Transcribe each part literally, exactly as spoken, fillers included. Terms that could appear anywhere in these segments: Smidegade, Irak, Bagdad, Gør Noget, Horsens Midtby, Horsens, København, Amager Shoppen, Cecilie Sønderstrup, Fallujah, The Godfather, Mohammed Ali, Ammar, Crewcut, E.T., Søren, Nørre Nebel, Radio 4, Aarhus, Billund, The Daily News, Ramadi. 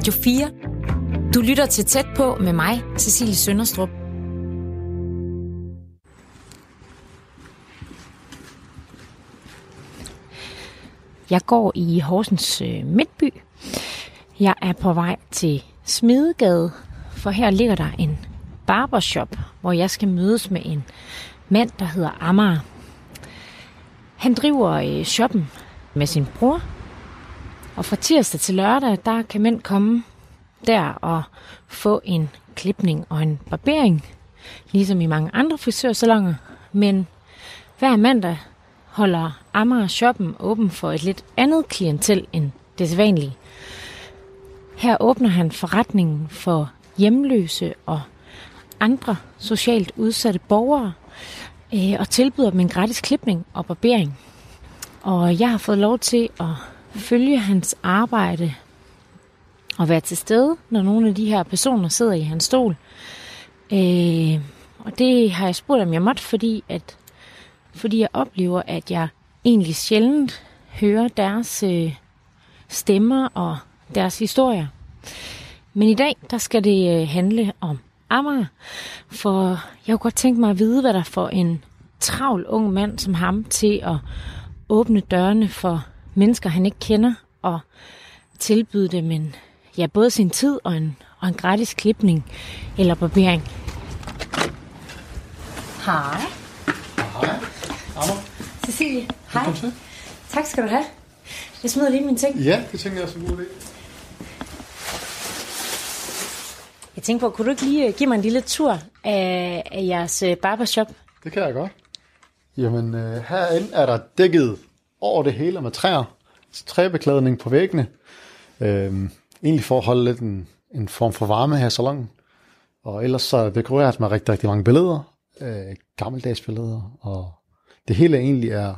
Radio fire. Du lytter til Tæt på med mig, Cecilie Sønderstrup. Jeg går i Horsens Midtby. Jeg er på vej til Smidegade, for her ligger der en barbershop, hvor jeg skal mødes med en mand, der hedder Ammar. Han driver shoppen med sin bror, og fra tirsdag til lørdag, der kan mænd komme der og få en klipning og en barbering, ligesom i mange andre frisørsalonger. Men hver mandag holder Amager Shoppen åben for et lidt andet klientel end det sædvanlige. Her åbner han forretningen for hjemløse og andre socialt udsatte borgere øh, og tilbyder dem en gratis klipning og barbering. Og jeg har fået lov til at følge hans arbejde og være til stede, når nogle af de her personer sidder i hans stol. Øh, og det har jeg spurgt, om jeg måtte, fordi at fordi jeg oplever, at jeg egentlig sjældent hører deres øh, stemmer og deres historier. Men i dag, der skal det øh, handle om Amager, for jeg kunne godt tænke mig at vide, hvad der får en travl ung mand som ham til at åbne dørene for mennesker, han ikke kender, og tilbyde dem en, ja, både sin tid og en, og en gratis klipning eller barbering. Hej. Hej. Ammar. Cecilie, hej. Tak skal du have. Jeg smider lige mine ting. Ja, det tænker jeg også en god idé. Jeg tænkte på, kunne du ikke lige give mig en lille tur af, af jeres barbershop? Det kan jeg godt. Jamen, herinde er der dækket over det hele med træer. Træbeklædning på væggene. Øhm, egentlig for at holde lidt en, en form for varme her i salongen. Og ellers så er det dekoreret med rigtig, rigtig mange billeder. Øh, gammeldags billeder, og det hele egentlig er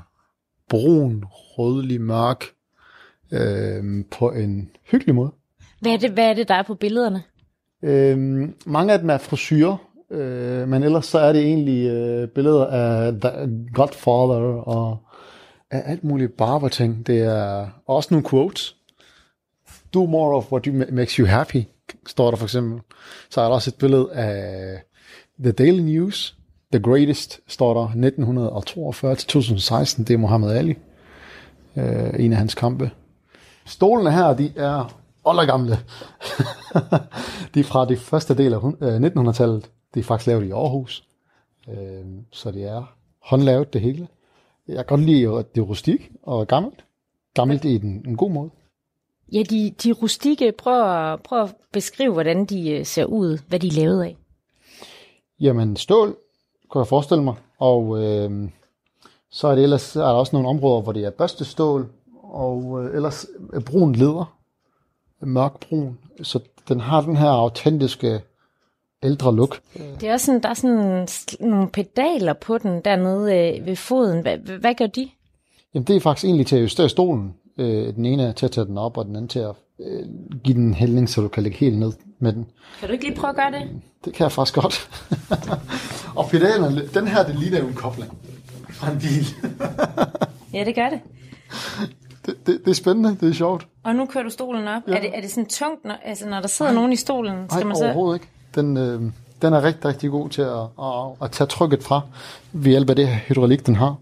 brun, rødlig, mørk, øh, på en hyggelig måde. Hvad er det, hvad er det der er på billederne? Øh, mange af dem er frisyrer, øh, men ellers så er det egentlig øh, billeder af The Godfather og af alt muligt barberting. Det er også nogle quotes. Do more of what you makes you happy, står der for eksempel. Så er der også et billede af The Daily News, The Greatest, står der nitten toogfyrre til to tusind og seksten. Det er Mohammed Ali. Øh, en af hans kampe. Stolene her, de er oldergamle. De er fra det første del af nitten hundrede-tallet. De er faktisk lavet i Aarhus. Øh, så det er håndlavet det hele. Jeg kan godt lide, at det er rustik og gammelt. Gammelt i den, en god måde. Ja, de, de rustikke, prøv, prøv at beskrive, hvordan de ser ud, hvad de er lavet af. Jamen, stål, kunne jeg forestille mig, og øh, så er det ellers, er der også nogle områder, hvor det er børstestål, og øh, ellers brun leder, mørkbrun, så den har den her autentiske ældre look. Det er også sådan, der er sådan nogle pedaler på den dernede øh, ved foden. Hva, hvad gør de? Jamen, det er faktisk egentlig til at justere stolen. Øh, den ene er til at tage den op, og den anden til at øh, give den en hældning, så du kan ligge helt ned med den. Kan du ikke lige prøve at gøre det? Det kan jeg faktisk godt. Og pedalerne, den her, det ligner jo en kobling fra en bil. Ja, det gør det. Det, det. Det er spændende, det er sjovt. Og nu kører du stolen op. Ja. Er, det, er det sådan tungt, når, altså, når der sidder, nej, nogen i stolen? Skal, nej, man så... overhovedet ikke. Den, øh, den er rigtig, rigtig god til at, at, at tage trykket fra ved hjælp af det hydraulik, den har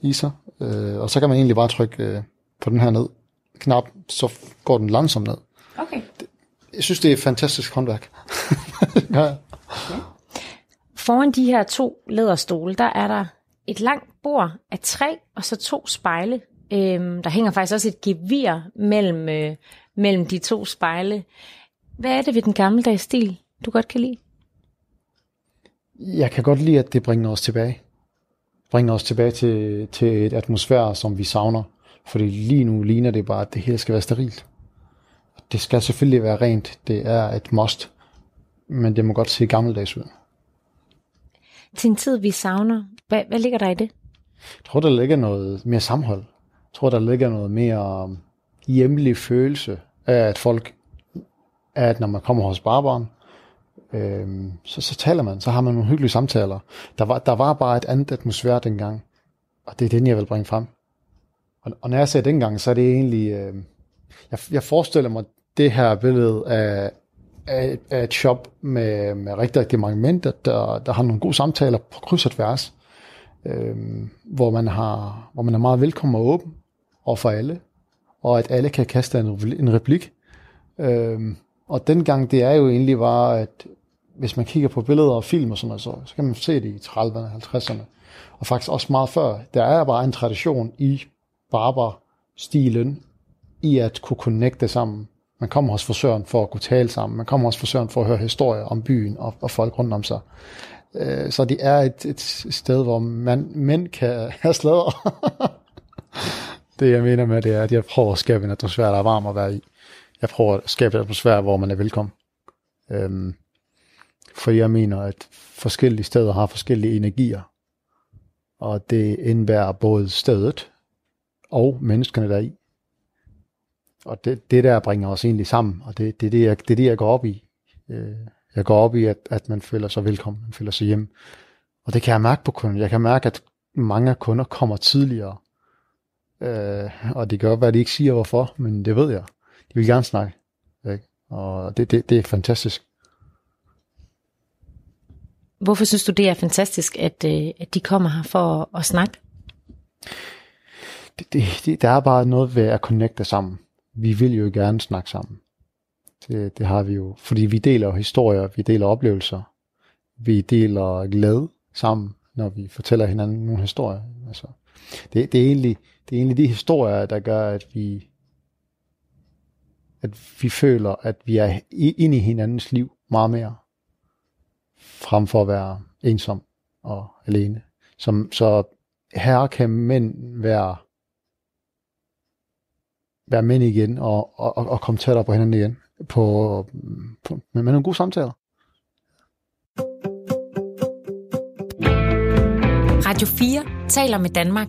i sig. Øh, og så kan man egentlig bare trykke øh, på den her ned. Knap, så går den langsomt ned. Okay. Jeg synes, det er et fantastisk håndværk. Ja. Ja. Foran de her to læderstole, der er der et langt bord af træ, og så to spejle. Øhm, der hænger faktisk også et gevir mellem, øh, mellem de to spejle. Hvad er det ved den gammeldags stil, du godt kan lide? Jeg kan godt lide, at det bringer os tilbage. Bringer os tilbage til, til et atmosfære, som vi savner. Fordi lige nu ligner det bare, at det hele skal være sterilt. Det skal selvfølgelig være rent. Det er et must. Men det må godt se gammeldags ud. Til en tid, vi savner. Hvad, hvad ligger der i det? Jeg tror, der ligger noget mere sammenhold. Jeg tror, der ligger noget mere hjemlig følelse af, at folk, at når man kommer hos barbaren, øh, så, så taler man, så har man nogle hyggelige samtaler. Der var, der var bare et andet atmosfære dengang, og det er den, jeg vil bringe frem. Og, og når jeg ser dengang, så er det egentlig... Øh, jeg, jeg forestiller mig det her billede af, af, af et shop med, med rigtig, rigtig mange mænd, der, der har nogle gode samtaler på kryds og tværs, øh, hvor, man har, hvor man er meget velkommen og åben og for alle, og at alle kan kaste en, en replik. Øh, og dengang det er jo egentlig bare, at hvis man kigger på billeder og film og sådan noget, så, så kan man se det i trediverne, halvtredserne, og faktisk også meget før. Der er bare en tradition i barberstilen, i at kunne connecte sammen. Man kommer hos frisøren for at kunne tale sammen. Man kommer hos frisøren for at høre historier om byen og, og folk rundt om sig. Øh, så det er et, et sted, hvor man, mænd kan have sladder. Det jeg mener med det er, at jeg prøver at skabe en atmosfære, der er varm at være i. Jeg prøver at skabe en atmosfære, hvor man er velkommen. Øhm, for jeg mener, at forskellige steder har forskellige energier. Og det indebærer både stedet og menneskerne deri. Og det, det der bringer os egentlig sammen, og det, det, er, det, jeg, det er det, jeg går op i. Jeg går op i, at, at man føler sig velkommen, man føler sig hjemme. Og det kan jeg mærke på kunden. Jeg kan mærke, at mange af kunder kommer tidligere. Øh, og det kan godt være, at de ikke siger hvorfor, men det ved jeg. De vil gerne snakke. Ikke? Og det, det, det er fantastisk. Hvorfor synes du, det er fantastisk, at, at de kommer her for at, at snakke? Det, det, det, der er bare noget ved at connecte sammen. Vi vil jo gerne snakke sammen. Det, det har vi jo, fordi vi deler historier, vi deler oplevelser, vi deler glæde sammen, når vi fortæller hinanden nogle historier. Altså, det, det, er egentlig, det er egentlig de historier, der gør, at vi, at vi føler, at vi er inde i hinandens liv meget mere, frem for at være ensom og alene. Som, så her kan mænd være være mænd igen, og, og, og komme tættere på hinanden igen, på, på, med nogle gode samtaler. Radio fire taler med Danmark.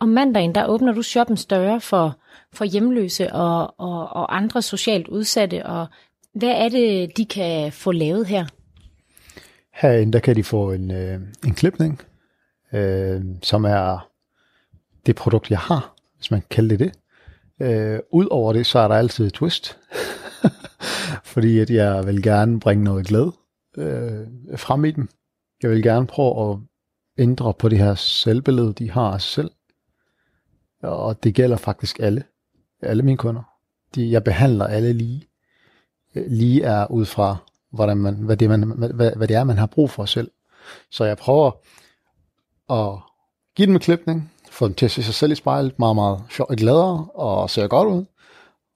Om mandagen, der åbner du shoppen større for, for hjemløse og, og, og andre socialt udsatte, og hvad er det, de kan få lavet her? Herinde, der kan de få en, en klipning, øh, som er det produkt, jeg har, hvis man kan kalde det det. Øh, Udover det, så er der altid et twist. Fordi at jeg vil gerne bringe noget glæde øh, frem i dem. Jeg vil gerne prøve at ændre på det her selvbillede, de har af sig selv. Og det gælder faktisk alle. Alle mine kunder. De, jeg behandler alle lige. Lige er ud fra, hvordan man, hvad, det man, hvad, hvad det er, man har brug for selv. Så jeg prøver at give dem en klipning. Få dem til at se sig selv i spejlet, meget, meget sjovt og gladere, og ser godt ud.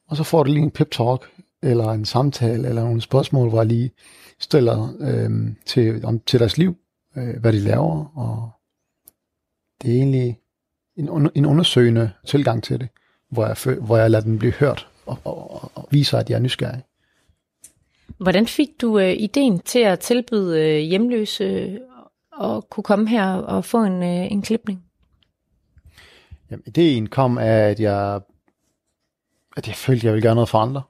Og så får du lige en pep talk, eller en samtale, eller nogle spørgsmål, hvor jeg lige stiller øh, til, om, til deres liv, øh, hvad de laver, og det er egentlig en, en undersøgende tilgang til det, hvor jeg, hvor jeg lader den blive hørt, og, og, og viser, at jeg er nysgerrig. Hvordan fik du øh, ideen til at tilbyde øh, hjemløse, øh, og kunne komme her og få en, øh, en klipning? Jamen, ideen kom af, at jeg, at jeg følte, at jeg ville gøre noget for andre.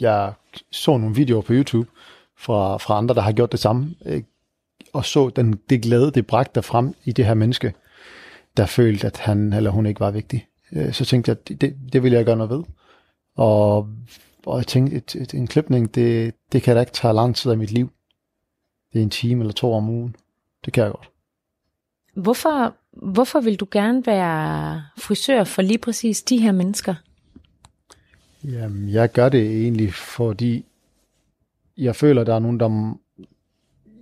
Jeg så nogle videoer på YouTube fra, fra andre, der har gjort det samme, og så den, det glæde, det bragte frem i det her menneske, der følte, at han eller hun ikke var vigtig. Så tænkte jeg, at det, det ville jeg gøre noget ved. Og, og jeg tænkte, at, at en klipning, det, det kan da ikke tage lang tid af mit liv. Det er en time eller to om ugen. Det kan jeg godt. Hvorfor, hvorfor vil du gerne være frisør for lige præcis de her mennesker? Jamen, jeg gør det egentlig, fordi jeg føler, der er nogen, der...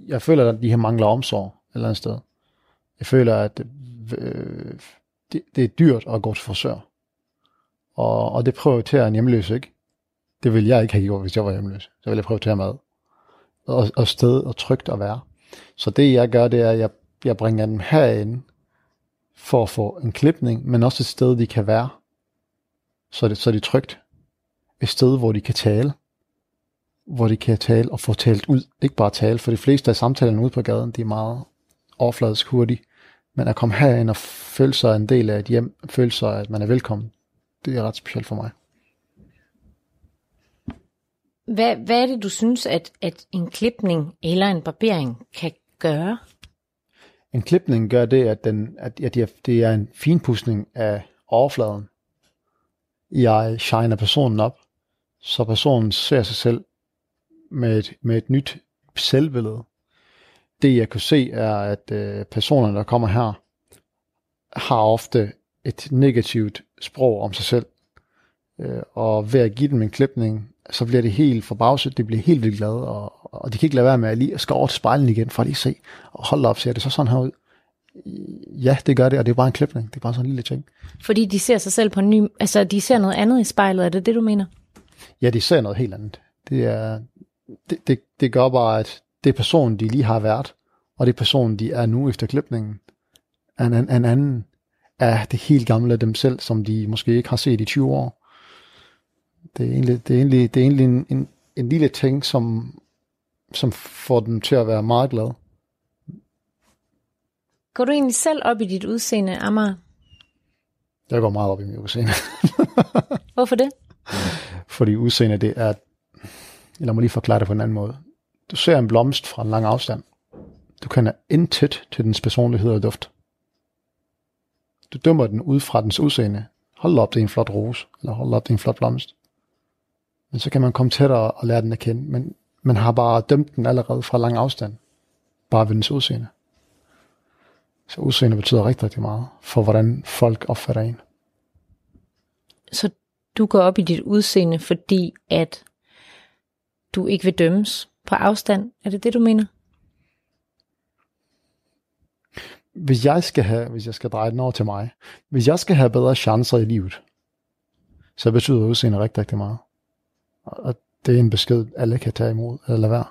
Jeg føler, at de her mangler omsorg et eller andet sted. Jeg føler, at øh, det, det er dyrt at gå til frisør. Og, og det prioriterer en hjemløs, ikke? Det ville jeg ikke have gjort, hvis jeg var hjemløs. Så ville jeg prioritere mad. Og, og sted og trygt at være. Så det, jeg gør, det er, at jeg Jeg bringer dem herinde for at få en klipning, men også et sted, de kan være, så er det, så er det trygt. Et sted, hvor de kan tale, hvor de kan tale og få talt ud. Ikke bare tale, for de fleste af samtalerne ude på gaden, de er meget overfladisk hurtige. Men at komme herind og føle sig en del af et hjem, føle sig, at man er velkommen, det er ret specielt for mig. Hvad, hvad er det, du synes, at, at en klipning eller en barbering kan gøre? En klipning gør det, at, den, at, at det er en finpudsning af overfladen. Jeg shiner personen op. så personen ser sig selv med et, med et nyt selvbillede. Det jeg kan se er, at øh, personerne, der kommer her, har ofte et negativt sprog om sig selv. Øh, og ved at give dem en klipning, så bliver det helt forbavset, det bliver helt vildt glade, og, og de kan ikke lade være med at lige skal over til spejlen igen, for at lige se, og hold op, ser det så sådan her ud? Ja, det gør det, og det er bare en klipning, det er bare sådan en lille ting. Fordi de ser sig selv på en ny, altså de ser noget andet i spejlet, er det det, du mener? Ja, de ser noget helt andet. Det, er, det, det, det gør bare, at det person, de lige har været, og det person, de er nu efter klipningen, er en, en, en anden af det helt gamle af dem selv, som de måske ikke har set i tyve år. Det er egentlig, det er egentlig, det er egentlig en, en, en lille ting, som, som får dem til at være meget glade. Går du egentlig selv op i dit udseende, Ammar? Jeg går meget op i mit udseende. Hvorfor det? Fordi udseende, det er... Lad mig lige forklare det på en anden måde. Du ser en blomst fra en lang afstand. Du kender intet til dens personlighed og duft. Du dømmer den ud fra dens udseende. Hold op, det er en flot rose, eller hold op, det er en flot blomst. Men så kan man komme tættere og lære den at kende, men man har bare dømt den allerede fra lang afstand, bare ved dens udseende. Så udseende betyder rigtig, rigtig meget for, hvordan folk opfatter en. Så du går op i dit udseende, fordi at du ikke vil dømmes på afstand? Er det det, du mener? Hvis jeg skal have, hvis jeg skal dreje den over til mig, hvis jeg skal have bedre chancer i livet, så betyder udseende rigtig, rigtig meget. Og det er en besked, alle kan tage imod, eller lade være.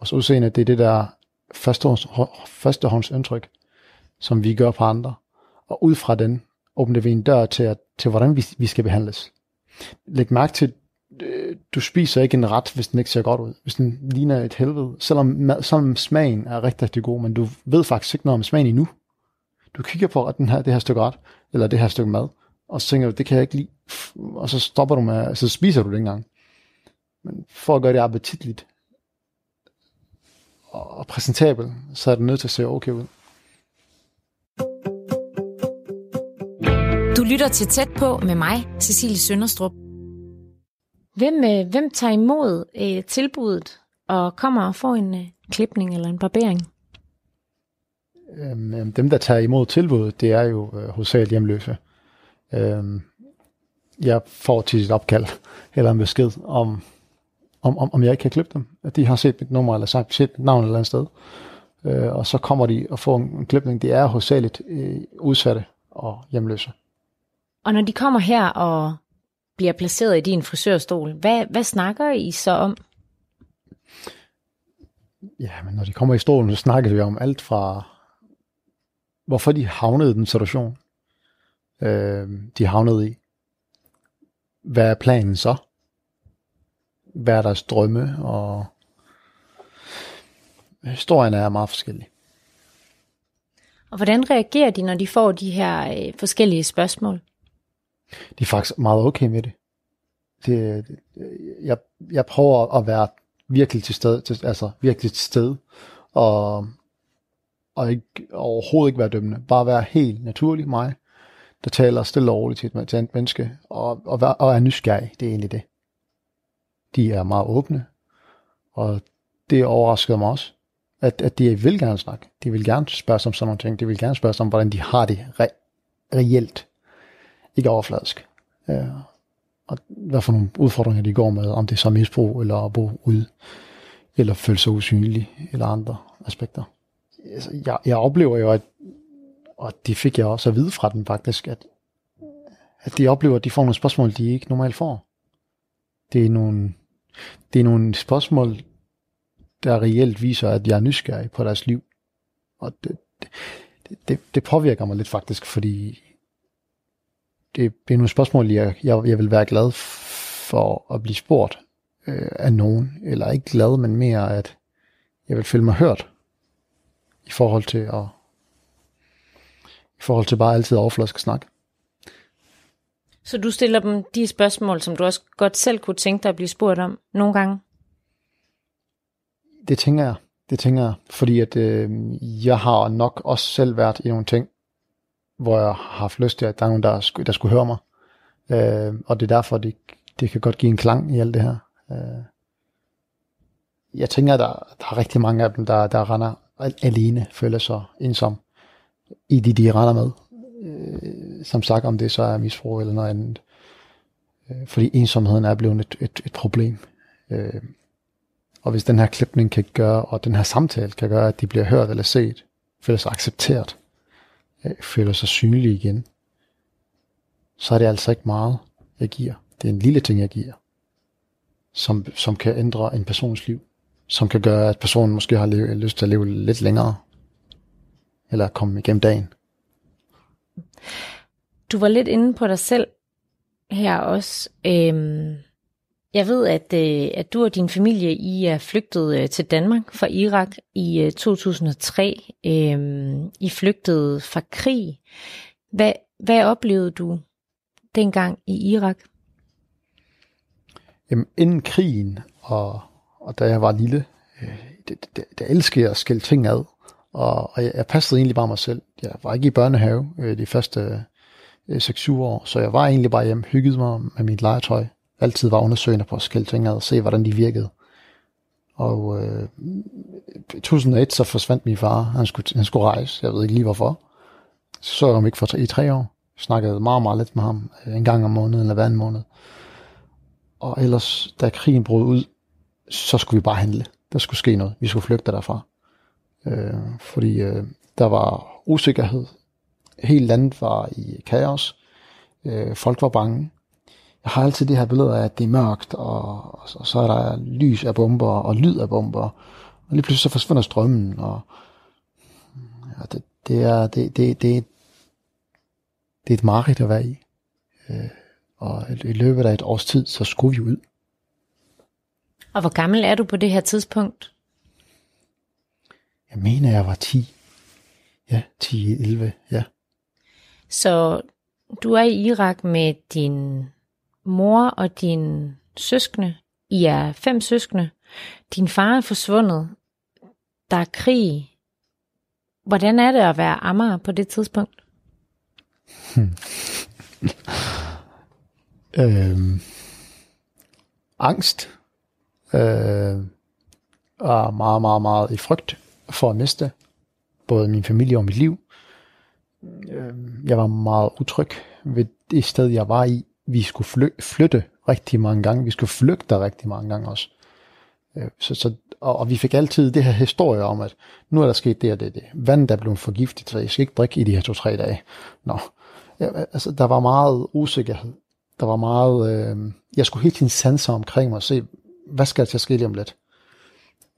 Vores udseende, det er det der førstehånds, førstehåndsindtryk, som vi gør på andre. Og ud fra den, åbner vi en dør til, at, til hvordan vi, vi skal behandles. Læg mærke til, du spiser ikke en ret, hvis den ikke ser godt ud. Hvis den ligner et helvede. Selvom, selvom smagen er rigtig, rigtig god, men du ved faktisk ikke noget om smagen endnu. Du kigger på at den her, det her stykke ret, eller det her stykke mad, og så tænker du, det kan jeg ikke lide. Og så stopper du med, så spiser du det ikke engang. Men for at gøre det appetitligt og præsentabelt, så er det nødt til at se okay ud. Du lytter til Tæt på med mig, Cecilie Sønderstrup. Hvem, hvem tager imod øh, tilbuddet og kommer og får en øh, klipning eller en barbering? Øhm, dem, der tager imod tilbuddet, det er jo øh, hovedsageligt hjemløse. Øhm, jeg får tit et opkald eller en besked om, om, om, om jeg ikke kan klippe dem. At de har set mit nummer eller sagt, set mit navn eller andet sted. Øh, og så kommer de og får en, en klipning. Det er hovedsageligt øh, udsatte og hjemløse. Og når de kommer her og bliver placeret i din frisørstol, Hvad, hvad snakker I så om? Ja, men når de kommer i stolen, så snakker vi om alt fra, hvorfor de havnede i den situation, øh, de havnede i. Hvad er planen så? Hvad er deres drømme? Og historien er meget forskellig. Og hvordan reagerer de, når de får de her øh, forskellige spørgsmål? De er faktisk meget okay med det. det, det jeg, jeg prøver at være virkelig til stede, til, altså virkelig til stede, og, og ikke, overhovedet ikke være dømmende. Bare være helt naturlig mig, der taler stille og roligt til et, til et menneske, og, og, være, og er nysgerrig. Det er egentlig det. De er meget åbne, og det overraskede mig også, at, at de vil gerne snakke. De vil gerne spørge om sådan nogle ting. De vil gerne spørge om, hvordan de har det re- reelt. Ikke overfladisk. Ja. Og hvad for nogle udfordringer de går med, om det er så misbrug, eller at bo ude, eller føle sig usynlig, eller andre aspekter. Jeg, jeg oplever jo, at, og det fik jeg også at vide fra den faktisk, at, at de oplever, at de får nogle spørgsmål, de ikke normalt får. Det er nogle, det er nogle spørgsmål, der reelt viser, at jeg er nysgerrig på deres liv. Og det, det, det, det påvirker mig lidt faktisk, fordi det er nogle spørgsmål, jeg, jeg, jeg vil være glad for at blive spurgt øh, af nogen. Eller ikke glad, men mere, at jeg vil føle mig hørt i forhold til at i forhold til bare altid overfladisk snak. Så du stiller dem de spørgsmål, som du også godt selv kunne tænke dig at blive spurgt om nogle gange? Det tænker jeg. Det tænker jeg, fordi at, øh, jeg har nok også selv været i nogle ting, hvor jeg har haft lyst til, at der er nogen, der skulle, der skulle høre mig. Øh, og det er derfor, det, det kan godt give en klang i alt det her. Jeg tænker, at der, der er rigtig mange af dem, der, der render alene, føler sig ensom i de, de render med. Som sagt, om det så er misbrug eller noget andet. Fordi ensomheden er blevet et, et, et problem. Og hvis den her klipning kan gøre, og den her samtale kan gøre, at de bliver hørt eller set, føler sig accepteret, føler sig synlige igen, så er det altså ikke meget, jeg giver. Det er en lille ting, jeg giver, som, som kan ændre en persons liv, som kan gøre, at personen måske har le- lyst til at leve lidt længere, eller komme igennem dagen. Du var lidt inde på dig selv her også. Øhm, jeg ved, at, øh, at du og din familie, I er flygtet øh, til Danmark fra Irak i øh, to tusind og tre. Øhm, I flygtede fra krig. Hvad, hvad oplevede du dengang i Irak? Jamen, inden krigen, og, og da jeg var lille, øh, det, det, det elskede jeg at skille ting ad. Og, og jeg, jeg passede egentlig bare mig selv. Jeg var ikke i børnehave øh, de første øh, seks syv år, så jeg var egentlig bare hjemme, hyggede mig med mit legetøj. Altid var undersøgende på at skille ting ad og se, hvordan de virkede. Og øh, i to tusind og et, så forsvandt min far. Han skulle, han skulle rejse, jeg ved ikke lige hvorfor. Så så jeg ham ikke for tre, i tre år. Jeg snakkede meget, meget lidt med ham, en gang om måneden eller hver anden måned. Og ellers, da krigen brød ud, så skulle vi bare handle. Der skulle ske noget. Vi skulle flygte derfra. Øh, fordi øh, der var usikkerhed. Hele landet var i kaos. Øh, folk var bange. Jeg har altid det her billede af, at det er mørkt, og, og så er der lys af bomber, og lyd af bomber. Og lige pludselig så forsvinder strømmen. Og, og det, det, er, det, det, det, det er et mareridt at være i. Øh. Og i løbet af et års tid, så skulle vi ud. Og hvor gammel er du på det her tidspunkt? Jeg mener, jeg var ti. Ja, ti elleve, ja. Så du er i Irak med din mor og din søskende. I er fem søskende. Din far er forsvundet. Der er krig. Hvordan er det at være Amager på det tidspunkt? Hmm. Øhm, angst øh, og meget, meget, meget i frygt for at miste både min familie og mit liv. Øhm, jeg var meget utryg ved det sted, jeg var i. Vi skulle fly- flytte rigtig mange gange. Vi skulle flygte rigtig mange gange også. Øh, så, så, og, og vi fik altid det her historie om, at nu er der sket det og det, det. Vandet er blevet forgiftet, så jeg skal ikke drikke i de her to-tre dage. Nå. Ja, altså, der var meget usikkerhed. Der var meget, øh, jeg skulle helt tiden sanse omkring mig og se, hvad skal der ske lige om lidt?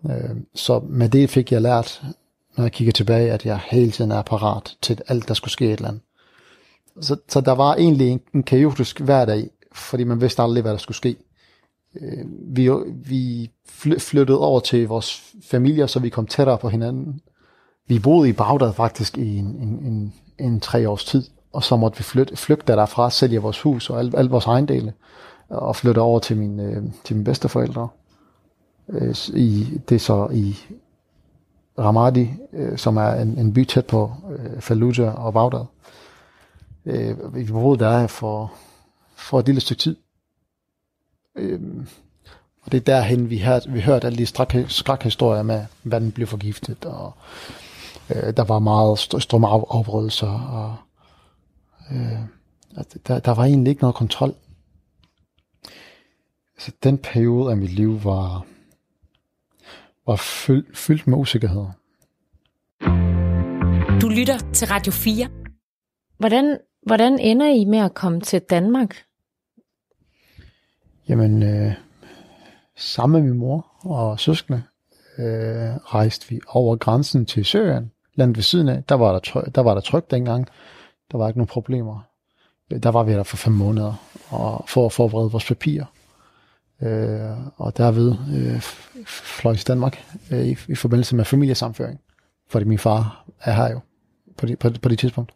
Øh, så med det fik jeg lært, når jeg kigger tilbage, at jeg hele tiden er parat til alt, der skulle ske et eller andet. Så, så der var egentlig en, en kaotisk hverdag, fordi man vidste aldrig, hvad der skulle ske. Øh, vi vi flyttede over til vores familier, så vi kom tættere på hinanden. Vi boede i Bagdad faktisk i en, en, en, en tre års tid. Og så måtte vi flytte, flygte derfra, sælge vores hus og alt, alt vores ejendele, og flytte over til mine, øh, til mine bedsteforældre. Øh, i, det er så i Ramadi, øh, som er en, en by tæt på øh, Fallujah og Bagdad. Øh, vi boede der for, for et lille stykke tid. Øh, og det er derhen, vi hørte, vi hørte alle de skrækhistorier med, hvordan den blev forgiftet, og øh, der var meget strømafbrydelser, og Der, der var egentlig ikke noget kontrol. Altså, den periode af mit liv var, var fyld, fyldt med usikkerheder. Du lytter til Radio fire. Hvordan, hvordan ender I med at komme til Danmark? Jamen, øh, sammen med min mor og søskende øh, rejste vi over grænsen til Søren. Landet ved siden af, der var der tryk, der var der tryk dengang. Der var ikke nogen problemer. Der var vi der for fem måneder og for at forberede vores papirer. Øh, og derved øh, fløj til Danmark øh, i, i forbindelse med familiesamføring. Fordi min far er her jo på det, på det, på det tidspunkt.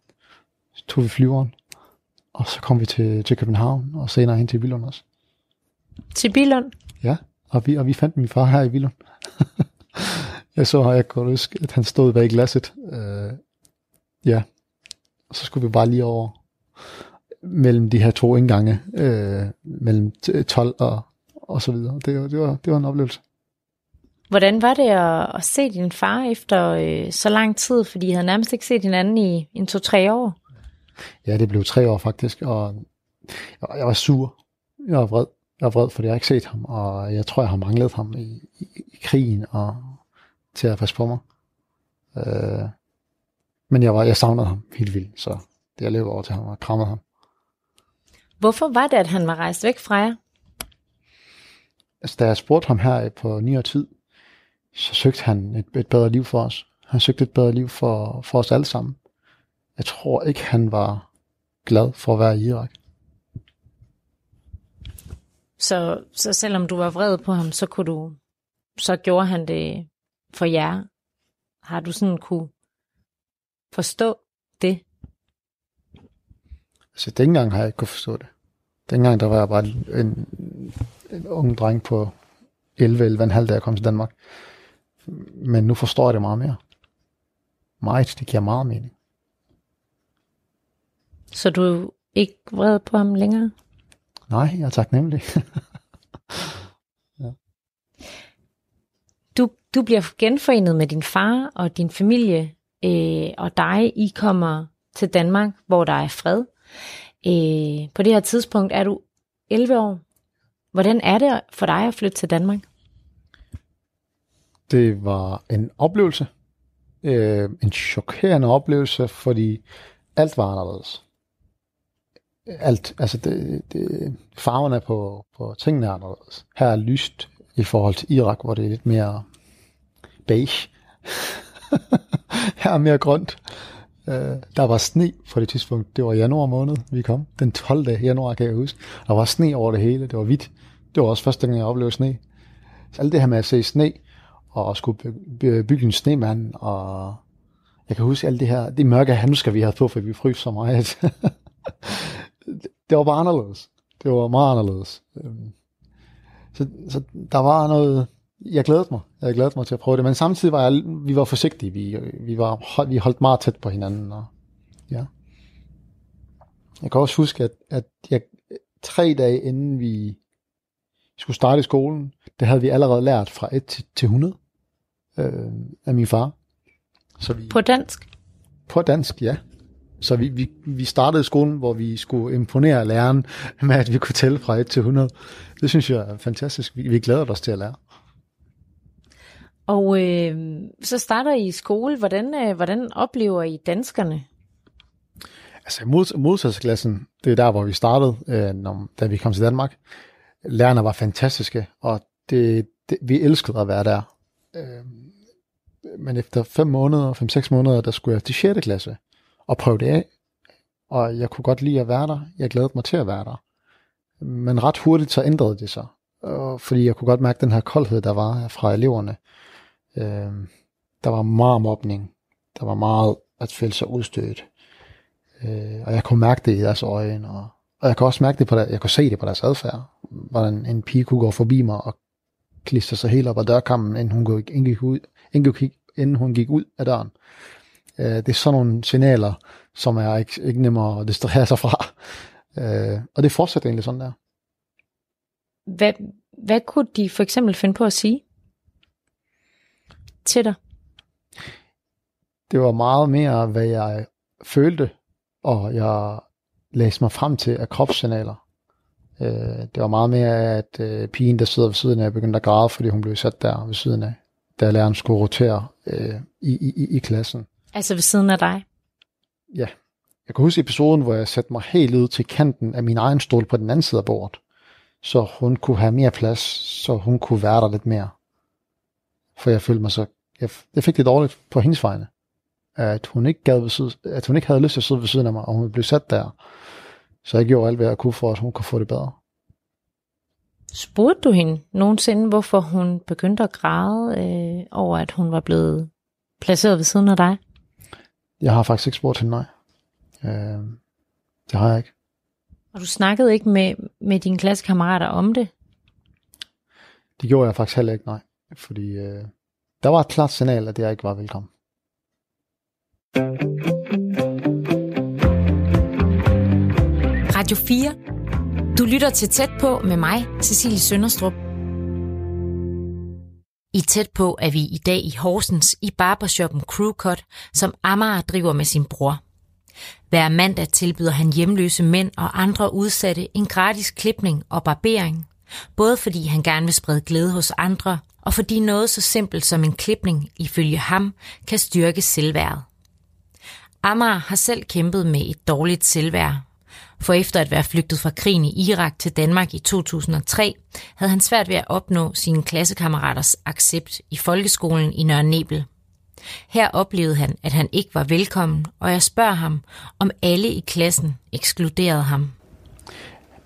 Så tog vi flyveren, og så kom vi til, til København og senere hen til Billund også. Til Billund? Ja, og vi, og vi fandt min far her i Billund. jeg så har jeg godt huske, at han stod bag glasset. Øh, ja. Og så skulle vi bare lige over. mellem de her to indgange, øh, mellem tolv og, og så videre. Det, det, var, det var en oplevelse. Hvordan var det at, at se din far efter øh, så lang tid? Fordi I havde nærmest ikke set hinanden i en to-tre år. Ja, det blev tre år faktisk, og jeg var sur. Jeg var vred. Jeg var vred, fordi jeg har ikke set ham, og jeg tror, jeg har manglet ham i, i, i krigen og til at passe på mig. Øh, men jeg, var, jeg savnede ham helt vildt, så det jeg løb over til ham og krammede ham. Hvorfor var det, at han var rejst væk fra jer? Altså, da jeg spurgte ham her på nyere tid, så søgte han et, et bedre liv for os. Han søgte et bedre liv for, for os alle sammen. Jeg tror ikke, han var glad for at være i Irak. Så, så selvom du var vred på ham, så kunne du, så gjorde han det for jer. Har du sådan kunne forstå det? Altså, dengang har jeg ikke kunne forstå det. Dengang, der var jeg bare en, en ung dreng på elleve, elleve komma fem, da jeg kom til Danmark. Men nu forstår jeg det meget mere. Meget, det giver meget mening. Så du er ikke vred på ham længere? Nej, jeg er taknemmelig. Ja. du, du bliver genforenet med din far og din familie øh, og dig. I kommer til Danmark, hvor der er fred. Øh, på det her tidspunkt er du elleve år. Hvordan er det for dig at flytte til Danmark? Det var en oplevelse. Øh, en chokerende oplevelse, fordi alt var anderledes. Alt, altså det, det, farverne på, på tingene er anderledes. Her er lyst i forhold til Irak, hvor det er lidt mere beige. Her er mere grønt. Øh, der var sne på det tidspunkt. Det var januar måned, vi kom. Den tolvte januar, kan jeg huske. Der var sne over det hele. Det var hvidt. Det var også første gang, jeg oplevede sne. Så alt det her med at se sne, og skulle bygge en snemand, og jeg kan huske alt det her, det mørke handsker, vi havde på, for vi fryste så meget. Det var bare anderledes. Det var meget anderledes. Så, så der var noget. Jeg glædede mig. Jeg glædede mig til at prøve det. Men samtidig var jeg, vi var forsigtige. Vi, vi, var, vi holdt meget tæt på hinanden. Og, ja. Jeg kan også huske, at, at jeg, tre dage inden vi skulle starte i skolen, det havde vi allerede lært fra et til hundrede øh, af min far. Så vi, på dansk? På dansk, ja. Så vi, vi, vi startede skolen, hvor vi skulle imponere læreren med, at vi kunne tælle fra et til hundrede. Det synes jeg er fantastisk. Vi, vi glæder os til at lære. Og øh, så starter I skole. Hvordan, øh, hvordan oplever I danskerne? Altså mod, modsatsklassen, det er der, hvor vi startede, øh, når, da vi kom til Danmark. Lærerne var fantastiske, og det, det, vi elskede at være der. Øh, men efter fem måneder, fem, seks måneder, der skulle jeg til sjette klasse og prøve det af, og jeg kunne godt lide at være der, jeg glædede mig til at være der, men ret hurtigt så ændrede det sig, fordi jeg kunne godt mærke den her koldhed, der var fra eleverne. Øh, der var meget mobning, der var meget at føle sig udstødt, øh, og jeg kunne mærke det i deres øjne, og, og jeg kunne også mærke det på der, jeg kunne se det på deres adfærd, hvordan en pige kunne gå forbi mig og klister sig helt op ad dørkammen, inden hun gik, inden gik ud, inden gik, inden hun gik ud af døren. Det er sådan nogle signaler, som er ikke, ikke nemmere at distrahere sig fra. Øh, og det fortsætter egentlig sådan der. Hvad, hvad kunne de for eksempel finde på at sige til dig? Det var meget mere, hvad jeg følte, og jeg læste mig frem til af kropssignaler. Øh, det var meget mere, at øh, pigen, der sidder ved siden af, begyndte at græde, fordi hun blev sat der ved siden af, da læreren skulle rotere øh, i, i, i klassen. Altså ved siden af dig? Ja. Jeg kan huske episoden, hvor jeg satte mig helt ud til kanten af min egen stol på den anden side af bordet, så hun kunne have mere plads, så hun kunne være der lidt mere. For jeg følte mig så... Jeg, jeg fik det dårligt på hendes vegne. At hun ikke gad ved siden, at hun ikke havde lyst til at sidde ved siden af mig, og hun blev sat der. Så jeg gjorde alt, hvad jeg kunne for, at hun kunne få det bedre. Spurgte du hende nogensinde, hvorfor hun begyndte at græde øh, over, at hun var blevet placeret ved siden af dig? Jeg har faktisk ikke spurgt hende, nej. Øh, det har jeg ikke. Og du snakkede ikke med, med dine klassekammerater om det? Det gjorde jeg faktisk heller ikke, nej. Fordi øh, der var et klart signal, at jeg ikke var velkommen. Radio fire. Du lytter til Tæt på med mig, Cecilie Sønderstrup. I Tæt på er vi i dag i Horsens i barbershoppen Crewcut, som Ammar driver med sin bror. Hver mandag tilbyder han hjemløse mænd og andre udsatte en gratis klipning og barbering. Både fordi han gerne vil sprede glæde hos andre, og fordi noget så simpelt som en klipning, ifølge ham, kan styrke selvværdet. Ammar har selv kæmpet med et dårligt selvværd. For efter at være flygtet fra krigen i Irak til Danmark i to tusind og tre, havde han svært ved at opnå sine klassekammeraters accept i folkeskolen i Nørre Nebel. Her oplevede han, at han ikke var velkommen, og jeg spørger ham, om alle i klassen ekskluderede ham.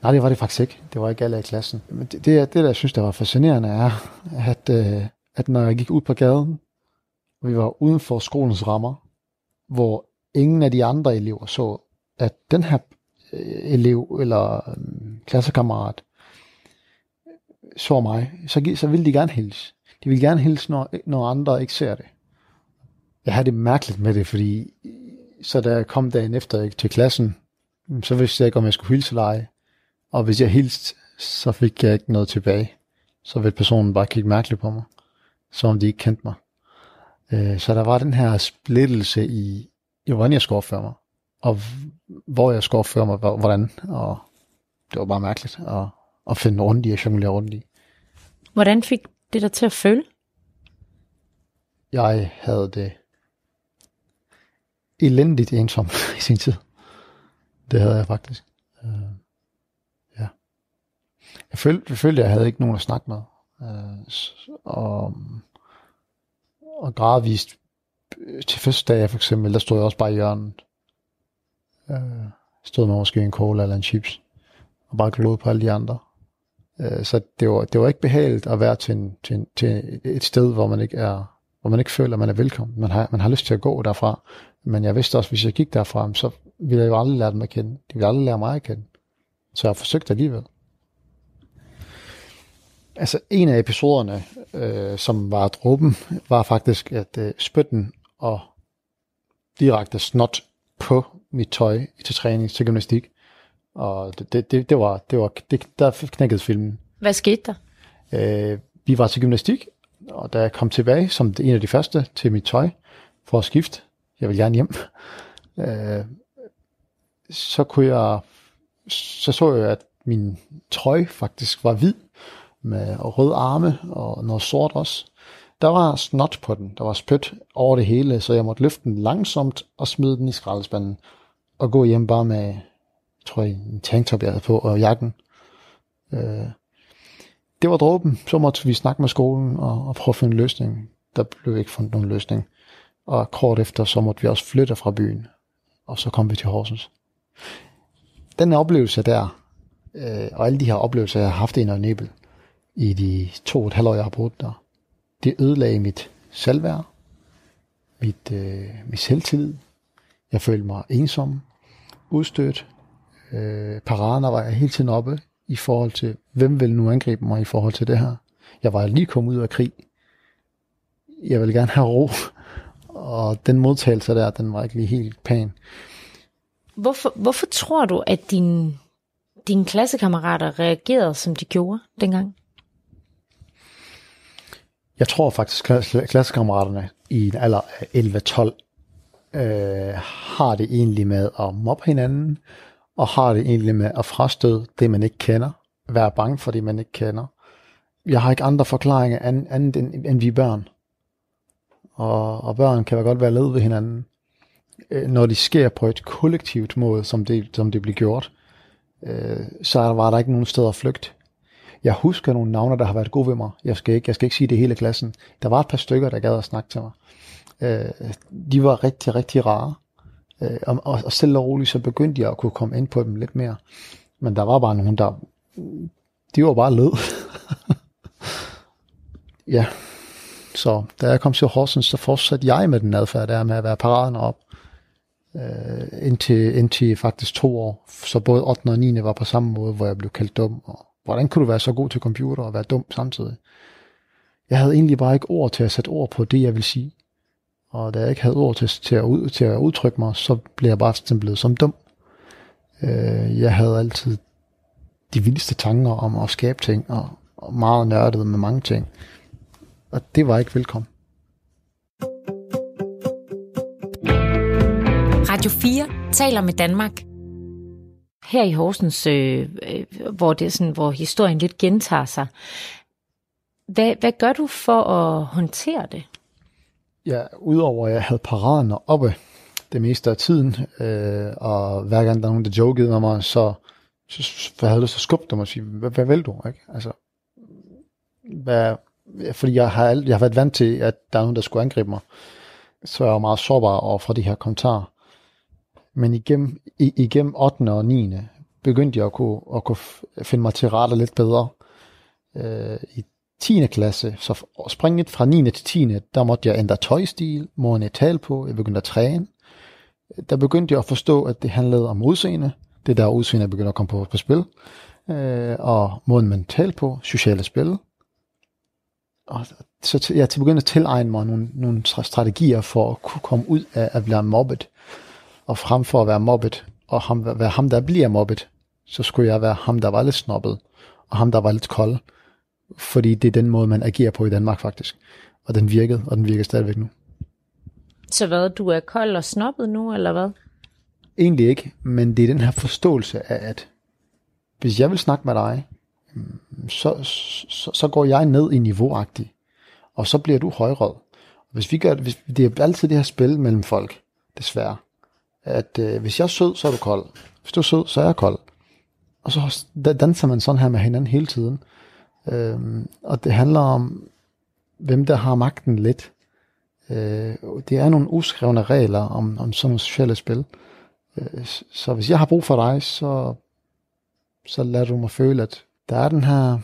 Nej, det var det faktisk ikke. Det var ikke alle i klassen. Men det, det, det jeg synes, der var fascinerende, er, at, at når jeg gik ud på gaden, og vi var uden for skolens rammer, hvor ingen af de andre elever så, at den her elev eller øhm, klassekammerat så mig, så, så ville de gerne hilse. De ville gerne hilse, når, når andre ikke ser det. Jeg havde det mærkeligt med det, fordi så da jeg kom dagen efter til klassen, så vidste jeg ikke, om jeg skulle hilse eller ej. Og hvis jeg hilste, så fik jeg ikke noget tilbage. Så ville personen bare kigge mærkeligt på mig, som om de ikke kendte mig. Så der var den her splittelse i, i hvordan jeg skulle opføre mig, og hvor jeg skulle opføre mig, hvordan. Og det var bare mærkeligt at, at finde rundt i og jonglere rundt i. Hvordan fik det dig til at føle? Jeg havde det elendigt ensomt i sin tid. Det havde jeg faktisk. Ja. Jeg følte, jeg følte, jeg havde ikke nogen at snakke med. Og... Og gradvist til første dag for eksempel, der stod jeg også bare i hjørnet. Øh, stod med måske en cola eller en chips. Og bare glod på alle de andre. Øh, så det var, det var ikke behageligt at være til, en, til, en, til et sted, hvor man ikke er, hvor man ikke føler, at man er velkommen. Man har, man har lyst til at gå derfra. Men jeg vidste også, at hvis jeg gik derfra, så ville jeg jo aldrig lære dem at kende. De ville aldrig lære mig at kende. Så jeg forsøgte alligevel. Altså en af episoderne, øh, som var dråben, var faktisk, at øh, spytten og direkte snot på mit tøj til træning, til gymnastik. Og det, det, det, det var, det var det, der knækkede filmen. Hvad skete der? Øh, vi var til gymnastik, og da jeg kom tilbage som en af de første til mit tøj for at skifte, jeg ville gerne hjem, øh, så kunne jeg, så så jeg, at min trøje faktisk var hvid, med røde arme og noget sort også. Der var snot på den, der var spyt over det hele, så jeg måtte løfte den langsomt og smide den i skraldespanden og gå hjem bare med, jeg tror, en tanktop, jeg havde på, og jakken. Øh, det var dråben. Så måtte vi snakke med skolen og, og prøve at finde en løsning. Der blev ikke fundet nogen løsning. Og kort efter, så måtte vi også flytte fra byen, og så kom vi til Horsens. Den oplevelse der, øh, og alle de her oplevelser, jeg har haft i Nørre Nebel, i de to og et halvt år, jeg har boet der, det ødelagde mit selvværd, mit, øh, mit selvtillid. Jeg følte mig ensom, udstødt. Øh, Paraner var jeg hele tiden oppe i forhold til, hvem vil nu angribe mig i forhold til det her. Jeg var lige kommet ud af krig. Jeg ville gerne have ro. Og den modtagelse der, den var ikke lige helt pæn. Hvorfor, hvorfor tror du, at din, dine klassekammerater reagerede, som de gjorde dengang? Jeg tror faktisk, at klassekammeraterne i en alder af elleve tolv øh, har det egentlig med at mobbe hinanden, og har det egentlig med at frastøde det, man ikke kender, være bange for det, man ikke kender. Jeg har ikke andre forklaringer andet, andet end, end vi børn. Og, og børn kan godt være led ved hinanden, øh, når de sker på et kollektivt måde, som det, som det bliver gjort. Øh, så var der ikke nogen steder at flygte. Jeg husker nogle navne, der har været gode ved mig. Jeg skal ikke, jeg skal ikke sige det hele klassen. Der var et par stykker, der gad at snakke til mig. Øh, de var rigtig, rigtig rare. Øh, og, og selv og roligt, så begyndte jeg at kunne komme ind på dem lidt mere. Men der var bare nogen, der... De var bare led. Ja. Så da jeg kom til Horsens, så fortsatte jeg med den adfærd der med at være paraden op. Øh, indtil, indtil faktisk to år. Så både ottende og niende var på samme måde, hvor jeg blev kaldt dum og... Hvordan kunne du være så god til computer og være dum samtidig? Jeg havde egentlig bare ikke ord til at sætte ord på det, jeg vil sige. Og da jeg ikke havde ord til, til, at, ud, til at udtrykke mig, så blev jeg bare stemplet som dum. Øh, jeg havde altid de vildeste tanker om at skabe ting, og, og meget nørdet med mange ting. Og det var ikke velkommen. Radio fire taler med Danmark. Her i Horsens, øh, hvor, det er sådan, hvor historien lidt gentager sig. Hvad, hvad gør du for at håndtere det? Ja, udover at jeg havde paraderne oppe det meste af tiden, øh, og hver gang der er nogen, der jokede med mig, så, så, så havde jeg lyst til at skubbe dem og sige, hvad, hvad vil du? Ikke? Altså, hvad, fordi jeg har, jeg har været vant til, at der er nogen, der skulle angribe mig. Så jeg var meget sårbar over for de her kommentarer. Men igennem, igennem ottende og niende begyndte jeg at kunne, at kunne finde mig til rette lidt bedre. Øh, I tiende klasse, så springet fra niende til tiende, der måtte jeg ændre tøjstil, måden jeg talte på, jeg begyndte at træne. Der begyndte jeg at forstå, at det handlede om udseende. Det der udseende begyndte at komme på, på spil. Øh, og måden man talte på, sociale spil. Og så til, jeg begyndte at tilegne mig nogle, nogle strategier for at kunne komme ud af at blive mobbet. Og frem for at være mobbet, og ham, være ham, der bliver mobbet, så skulle jeg være ham, der var lidt snobbet, og ham, der var lidt kold. Fordi det er den måde, man agerer på i Danmark faktisk. Og den virkede, og den virker stadigvæk nu. Så hvad, du er kold og snobbet nu, eller hvad? Egentlig ikke, men det er den her forståelse af, at hvis jeg vil snakke med dig, så, så, så går jeg ned i niveauagtigt, og så bliver du højrød. Hvis vi gør, hvis, det er altid det her spil mellem folk, desværre. At øh, hvis jeg er sød, så er du kold. Hvis du er sød, så er jeg kold. Og så danser man sådan her med hinanden hele tiden. Øhm, og det handler om, hvem der har magten lidt. Øh, det er nogle uskrevne regler om, om sådan nogle sociale spil. Øh, så hvis jeg har brug for dig, så, så lader du mig føle, at der er den her...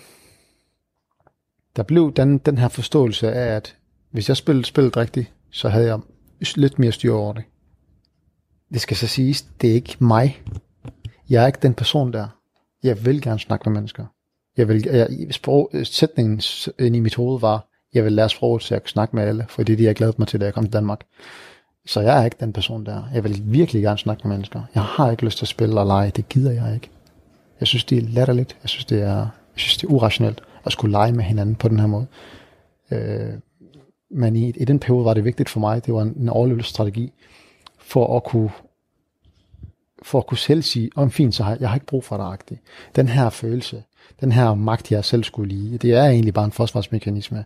Der blev den, den her forståelse af, at hvis jeg spillede spillet rigtigt, så havde jeg lidt mere styr over det. Det skal så siges, det er ikke mig. Jeg er ikke den person der. Jeg vil gerne snakke med mennesker. Jeg vil, jeg, sprog, sætningen i mit hoved var, jeg vil lære sproget, så jeg kan snakke med alle, for det er det, jeg glædede mig til, da jeg kom til Danmark. Så jeg er ikke den person der. Jeg vil virkelig gerne snakke med mennesker. Jeg har ikke lyst til at spille og lege. Det gider jeg ikke. Jeg synes, det er latterligt. Jeg synes, det er, jeg synes, det er urationelt at skulle lege med hinanden på den her måde. Øh, men i, i den periode var det vigtigt for mig. Det var en, en overlevelsesstrategi. For at kunne, for at kunne selv sige, om oh, fint, så har jeg, jeg har ikke brug for dig agtigt. Den her følelse, den her magt, jeg selv skulle lide, det er egentlig bare en forsvarsmekanisme.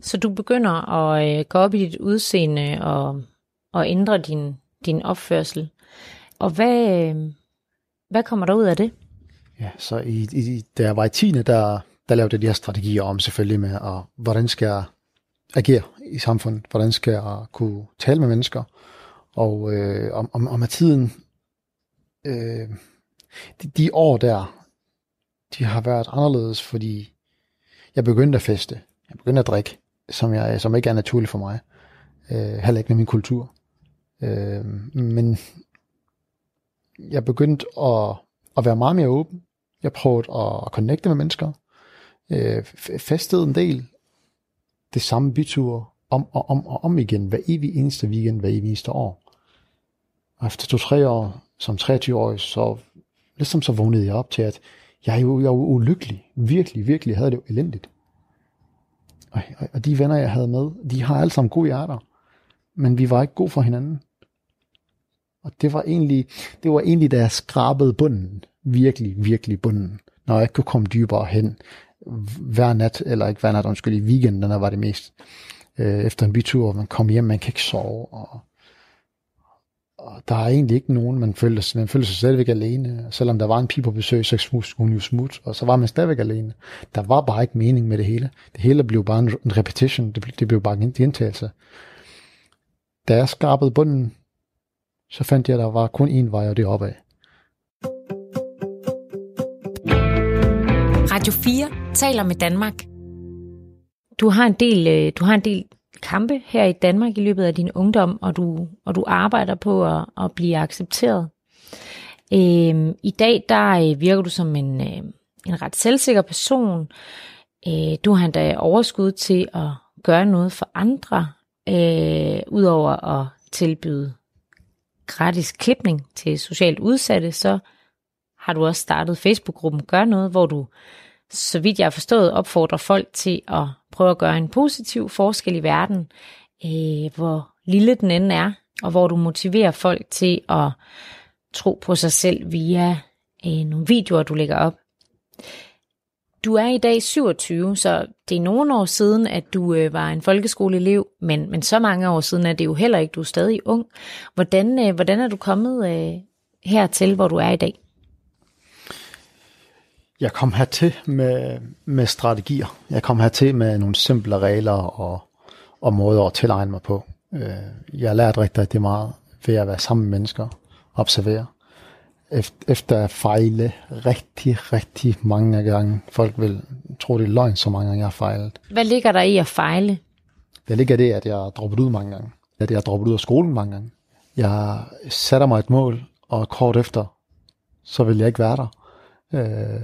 Så du begynder at gå op i dit udseende og, og ændre din, din opførsel. Og hvad, hvad kommer der ud af det? Ja, så i, i, da jeg var i tiende, der, der lavede jeg de her strategier om selvfølgelig med, og hvordan skal jeg agere i samfundet? Hvordan skal jeg kunne tale med mennesker? Og øh, om, om, om at tiden, øh, de, de år der, de har været anderledes, fordi jeg begyndte at feste. Jeg begyndte at drikke, som, jeg, som ikke er naturligt for mig. Øh, heller ikke med min kultur. Øh, men jeg begyndte at, at være meget mere åben. Jeg prøvede at connecte med mennesker. Øh, festede en del. Det samme byture. Om og om og om igen, hver evig eneste weekend, hver evig eneste år. Og efter to-tre år, som treogtyve-årig, så, ligesom så vågnede jeg op til, at jeg jo jeg var ulykkelig. Virkelig, virkelig havde det jo elendigt. Og, og, og de venner, jeg havde med, de har alle sammen gode hjerter, men vi var ikke gode for hinanden. Og det var egentlig, det var egentlig, da jeg skrabede bunden. Virkelig, virkelig bunden. Når jeg ikke kunne komme dybere hen. Hver nat, eller ikke hver nat, undskyld, i weekenderne var det mest. Efter en bytur, man kom hjem, man kan ikke sove, og, og der er egentlig ikke nogen, man følte, man følte sig stadigvæk alene, selvom der var en pige på besøg, så skulle hun jo smutte, og så var man stadigvæk alene. Der var bare ikke mening med det hele. Det hele blev bare en repetition, det, det blev bare en gentagelse. Da jeg skrabede bunden, så fandt jeg, at der var kun én vej, og det er opad. Radio fire taler med Danmark. Du har en del, du har en del kampe her i Danmark i løbet af din ungdom, og du og du arbejder på at, at blive accepteret. Øhm, I dag der virker du som en en ret selvsikker person. Øh, du har endda overskud til at gøre noget for andre, øh, udover at tilbyde gratis klipning til socialt udsatte, så har du også startet Facebook-gruppen Gør Noget, hvor du, så vidt jeg har forstået, opfordrer folk til at prøve at gøre en positiv forskel i verden, øh, hvor lille den end er, og hvor du motiverer folk til at tro på sig selv via øh, nogle videoer, du lægger op. Du er i dag syvogtyve, så det er nogle år siden, at du øh, var en folkeskoleelev, men, men så mange år siden er det jo heller ikke, du er stadig ung. Hvordan, øh, hvordan er du kommet øh, hertil, hvor du er i dag? Jeg kom hertil med, med strategier. Jeg kom hertil med nogle simple regler og, og måder at tilegne mig på. Jeg har lært rigtig, rigtig meget ved at være sammen med mennesker, observere. Efter at fejle rigtig, rigtig mange gange. Folk vil tro, det er løgn, så mange gange jeg har fejlet. Hvad ligger der i at fejle? Der ligger det, at jeg har droppet ud mange gange. At jeg har droppet ud af skolen mange gange. Jeg satte mig et mål, og kort efter, så vil jeg ikke være der. Øh,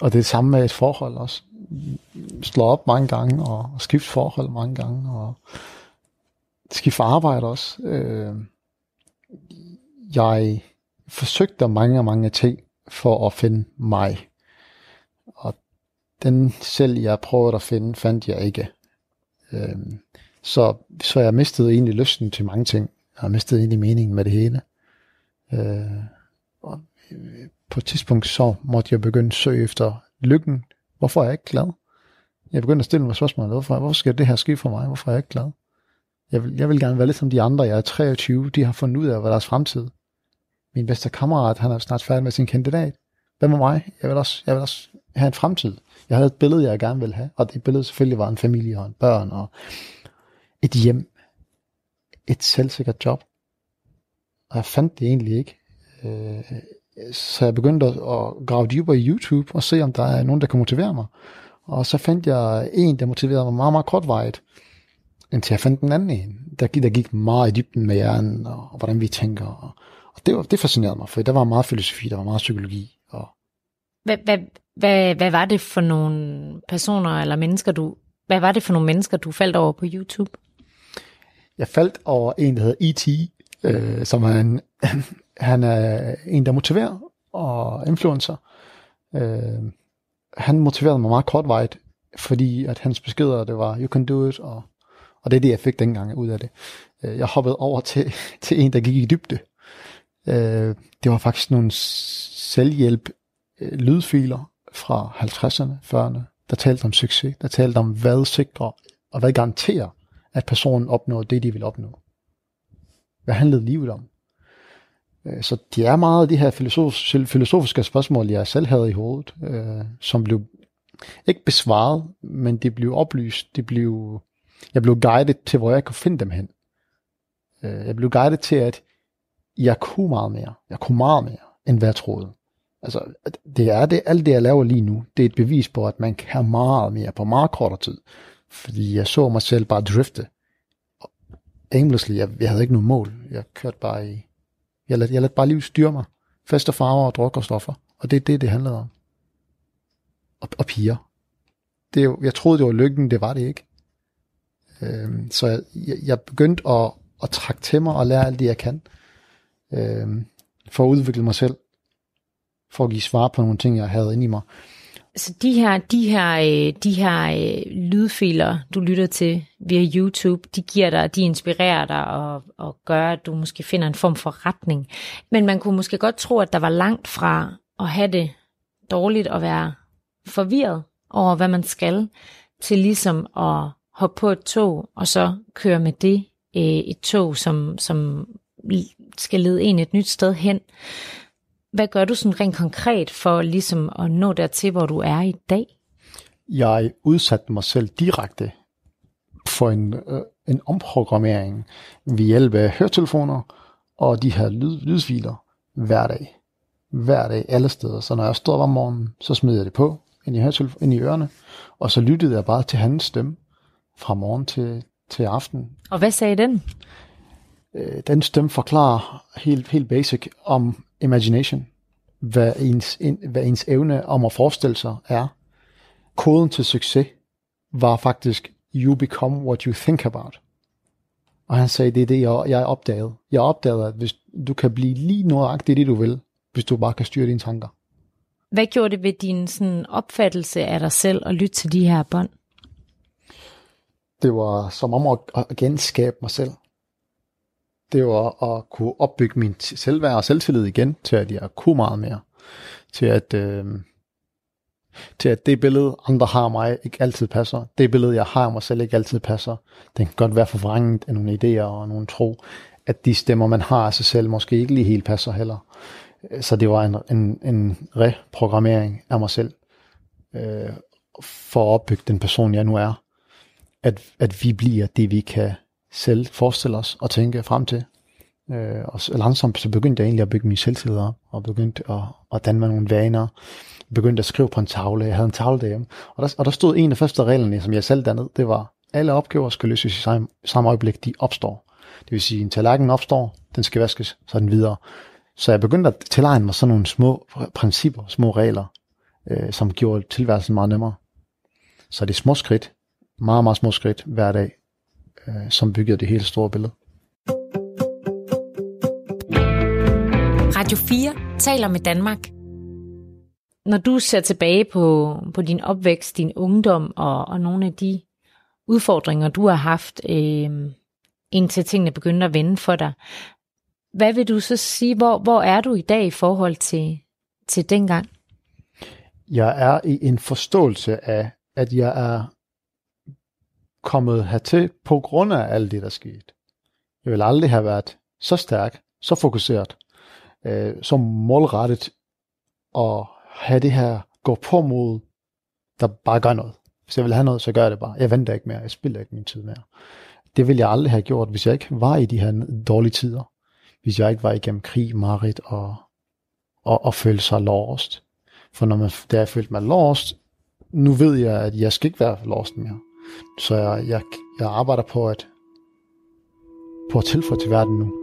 og det er det samme med et forhold også. Slå op mange gange og, og skifte forhold mange gange og skifte arbejde også. Øh, jeg forsøgte mange mange ting for at finde mig, og den selv jeg prøvede at finde, fandt jeg ikke. Øh, så, så jeg mistede egentlig lysten til mange ting. Jeg mistede egentlig meningen med det hele. Øh, og på et tidspunkt, så måtte jeg begynde at søge efter lykken. Hvorfor er jeg ikke glad? Jeg begyndte at stille mig spørgsmål. Hvorfor, hvorfor skal det her ske for mig? Hvorfor er jeg ikke glad? Jeg vil, jeg vil gerne være lidt som de andre. Jeg er treogtyve. De har fundet ud af, hvad deres fremtid. Min bedste kammerat, han er snart færdig med sin kandidat. Hvad med mig? Jeg vil også, jeg vil også have en fremtid. Jeg havde et billede, jeg gerne ville have. Og det billede selvfølgelig var en familie og en børn og et hjem. Et selvsikkert job. Og jeg fandt det egentlig ikke. Øh, Så jeg begyndte at grave dybere i YouTube og se, om der er nogen, der kan motivere mig. Og så fandt jeg en, der motiverede mig meget, meget kortvarigt, indtil jeg fandt den anden en, der, der gik meget i dybden med hjernen, og, og hvordan vi tænker. Og, og det, var, det fascinerede mig, for der var meget filosofi, der var meget psykologi. Og hvad, hvad, hvad, hvad var det for nogle personer eller mennesker, du, hvad var det for nogle mennesker, du faldt over på YouTube? Jeg faldt over en, der hedder E T, øh, som er en... Han er en, der motiverer og influencer. Uh, han motiverede mig meget kortvarigt, fordi at hans beskeder, det var, you can do it, og, og det er det, jeg fik dengang ud af det. Uh, jeg hoppede over til, til en, der gik i dybde. Uh, det var faktisk nogle selvhjælp lydfiler fra halvtredserne, fyrrerne, der talte om succes, der talte om, hvad sikrer og hvad garanterer, at personen opnår det, de vil opnå. Hvad handlede livet om? Så det er meget af de her filosofiske spørgsmål, jeg selv havde i hovedet, øh, som blev ikke besvaret, men det blev oplyst. Det blev, jeg blev guidet til, hvor jeg kunne finde dem hen. Jeg blev guidet til, at jeg kunne meget mere. Jeg kunne meget mere, end hvad jeg troede. Altså, det er det, alt det, jeg laver lige nu, det er et bevis på, at man kan meget mere på meget kortere tid. Fordi jeg så mig selv bare drifte. Og aimlessly, jeg, jeg havde ikke noget mål. Jeg kørte bare i... Jeg lader, jeg lader bare livet styre mig. Fest og farver og druk og stoffer. Og det er det, det handlede om. Og, og piger. Det er jo, jeg troede, det var lykken. Det var det ikke. Øhm, så jeg, jeg begyndte at, at trække til mig og lære alt det, jeg kan. Øhm, for at udvikle mig selv. For at give svar på nogle ting, jeg havde inde i mig. Så de her, de her, de her lydfiler, du lytter til via YouTube, de giver dig, de inspirerer dig og, og gør, at du måske finder en form for retning. Men man kunne måske godt tro, at der var langt fra at have det dårligt og være forvirret over, hvad man skal, til ligesom at hoppe på et tog og så køre med det et tog, som, som skal lede en et nyt sted hen. Hvad gør du sådan rent konkret for ligesom at nå dertil, hvor du er i dag? Jeg udsatte mig selv direkte for en, øh, en omprogrammering ved hjælp af høretelefoner og de her lyd, lydfiler hver dag. Hver dag, alle steder. Så når jeg stod op om morgenen, så smed jeg det på ind i, ind i ørerne, og så lyttede jeg bare til hans stemme fra morgen til, til aften. Og hvad sagde den? Øh, den stemme forklarer helt, helt basic om imagination, hvad ens, hvad ens evne om at forestille sig er. Koden til succes var faktisk, you become what you think about. Og han sagde, det er det, jeg, jeg opdagede. Jeg opdagede, at hvis du kan blive lige nøjagtigt det, du vil, hvis du bare kan styre dine tanker. Hvad gjorde det ved din sådan, opfattelse af dig selv at lytte til de her bånd? Det var som om at genskabe mig selv. Det var at kunne opbygge min selvværd og selvtillid igen, til at jeg kunne meget mere. Til at, øh, til at det billede, andre har mig, ikke altid passer. Det billede, jeg har af mig selv, ikke altid passer. Den kan godt være forvrænget af nogle idéer og nogle tro, at de stemmer, man har af sig selv, måske ikke lige helt passer heller. Så det var en, en, en reprogrammering af mig selv, øh, for at opbygge den person, jeg nu er. At, at vi bliver det, vi kan selv forestille os og tænke frem til. Øh, og så, langsomt så begyndte jeg egentlig at bygge min selvtillid op, og begyndte at, at danne mig nogle vaner. Jeg begyndte at skrive på en tavle. Jeg havde en tavle derhjemme. Og der, og der stod en af første reglerne, som jeg selv dannede, det var, alle opgaver skal løses i samme, samme øjeblik, de opstår. Det vil sige, en tallerken opstår, den skal vaskes, så den videre. Så jeg begyndte at tilegne mig sådan nogle små principper, små regler, øh, som gjorde tilværelsen meget nemmere. Så det er små skridt, meget, meget små skridt hver dag, øh, som byggede det helt store billede. Radio fire taler med Danmark. Når du ser tilbage på, på din opvækst, din ungdom og, og nogle af de udfordringer, du har haft, øh, indtil tingene begyndte at vende for dig, hvad vil du så sige? Hvor, hvor er du i dag i forhold til, til dengang? Jeg er i en forståelse af, at jeg er kommet hertil på grund af alt det, der skete. Jeg ville aldrig have været så stærk, så fokuseret, øh, så målrettet og have det her gå på mod, der bare gør noget. Hvis jeg vil have noget, så gør jeg det bare. Jeg venter ikke mere, jeg spilder ikke min tid mere. Det ville jeg aldrig have gjort, hvis jeg ikke var i de her dårlige tider. Hvis jeg ikke var igennem krig, mareridt og, og, og følte sig lost. For når man, da jeg følte mig lost, nu ved jeg, at jeg skal ikke være lost mere. Så jeg, jeg, jeg arbejder på at, på at tilføje til verden nu.